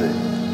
with it.